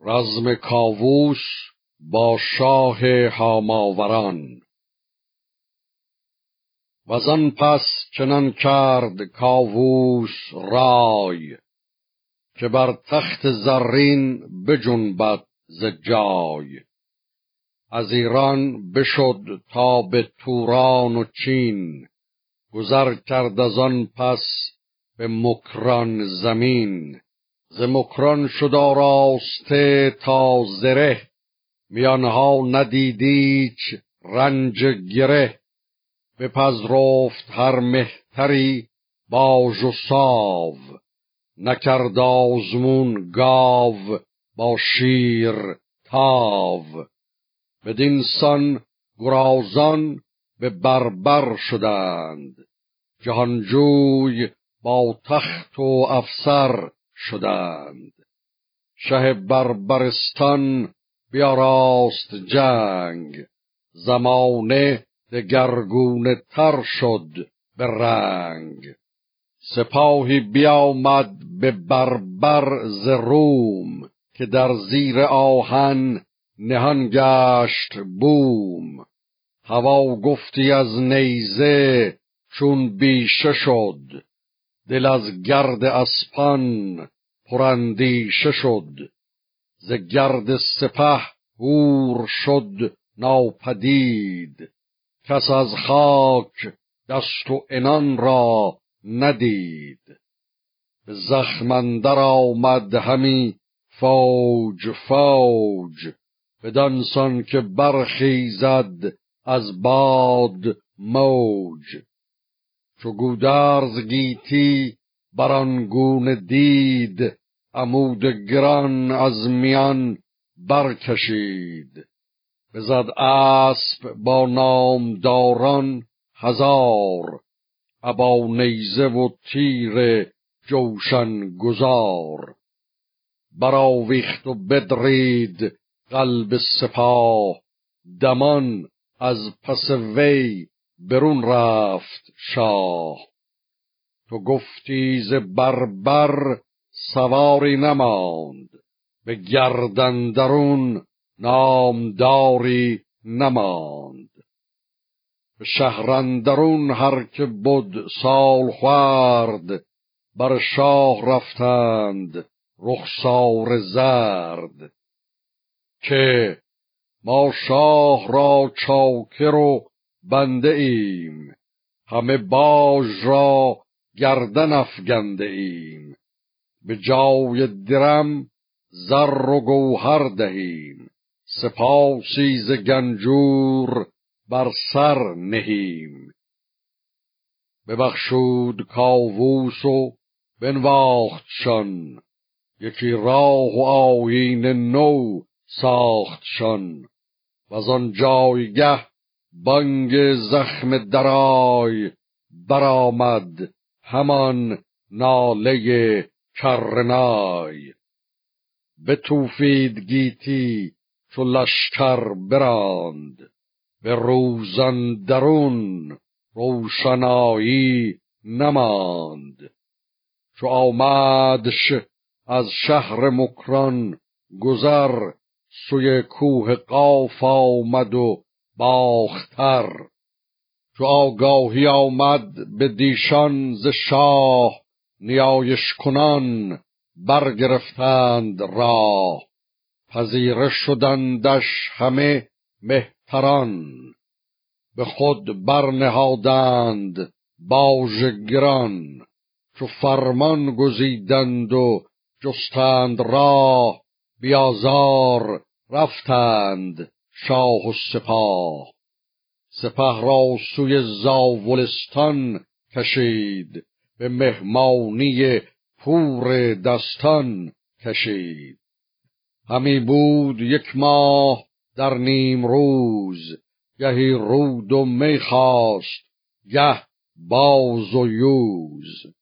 رزم کاووس با شاه هاماوران. وزان پس چنان کرد کاووس رای، که بر تخت زرین بجنبد ز جای. از ایران بشد تا به توران و چین، گذر کرد از آن پس به مکران زمین. ز مکران شد آراسته تا زره، میانها ندیدیچ رنج گره. بپذرفت هر مهتری باژ و ساو، نکرد آزمون گاو با شیر تاو. بدین سان گرازان به بربر شدند، جهانجوی با تخت و افسر شدند. شه بربرستان بیاراست جنگ، زمانه دگرگونه تر شد به رنگ. سپاهی بیامد به بربر ز روم، که در زیر آهن نهان گشت بوم. هوا گفتی از نیزه چون بیشه شد، دل از گرد اسپان پراندیشه شد. ز گرد سپه هور شد ناپدید، کس از خاک دست و عنان را ندید. به زخم اندر آمد همی فوج فوج، بدان سان که برخیزد از باد موج. چو گودرز گیتی بر آن گونه دید، عمود گران از میان برکشید. بزد اسب با نامداران هزار، ابا نیزه و تیر جوشن گذار. برآویخت و بدرید قلب سپاه، دمان از پس وی برون رفت شاه. تو گفتی ز بربر سواری نماند، به گردن درون نامداری نماند. به شهر اندرون هر که بد سال خورد، بر شاه رفتند رخسار زرد. که ما شاه را چاکر و بنده ایم، همه باژ را گردن افگنده ایم. به جای درم زر و گوهر دهیم، سپاسی ز گنجور بر سر نهیم. ببخشود کاووس و بنواختشان، یکی راه و آیین نو ساختشان. وزان جایگه بانگ زخم درای، برآمد همان ناله کرنای. بتوفید گیتی چو لشکر براند، به روز اندرون روشنایی نماند. چو آمدش از شهر مکران گذر، سوی کوه قاف آمد و باختر. چو آگاهی آمد به دیشان ز شاه، نیایش کنان برگرفتند راه. پذیره شدندش همه مهتران، به خود برنهادند باژ گران. چو فرمان گزیدند و جستند راه، بیازار رفتند شاه و سپاه. سپه را سوی زاولستان کشید، به مهمانی پور دستان کشید. همی بود یک ماه در نیم روز، گهی رود و می خواست گه باز و یوز.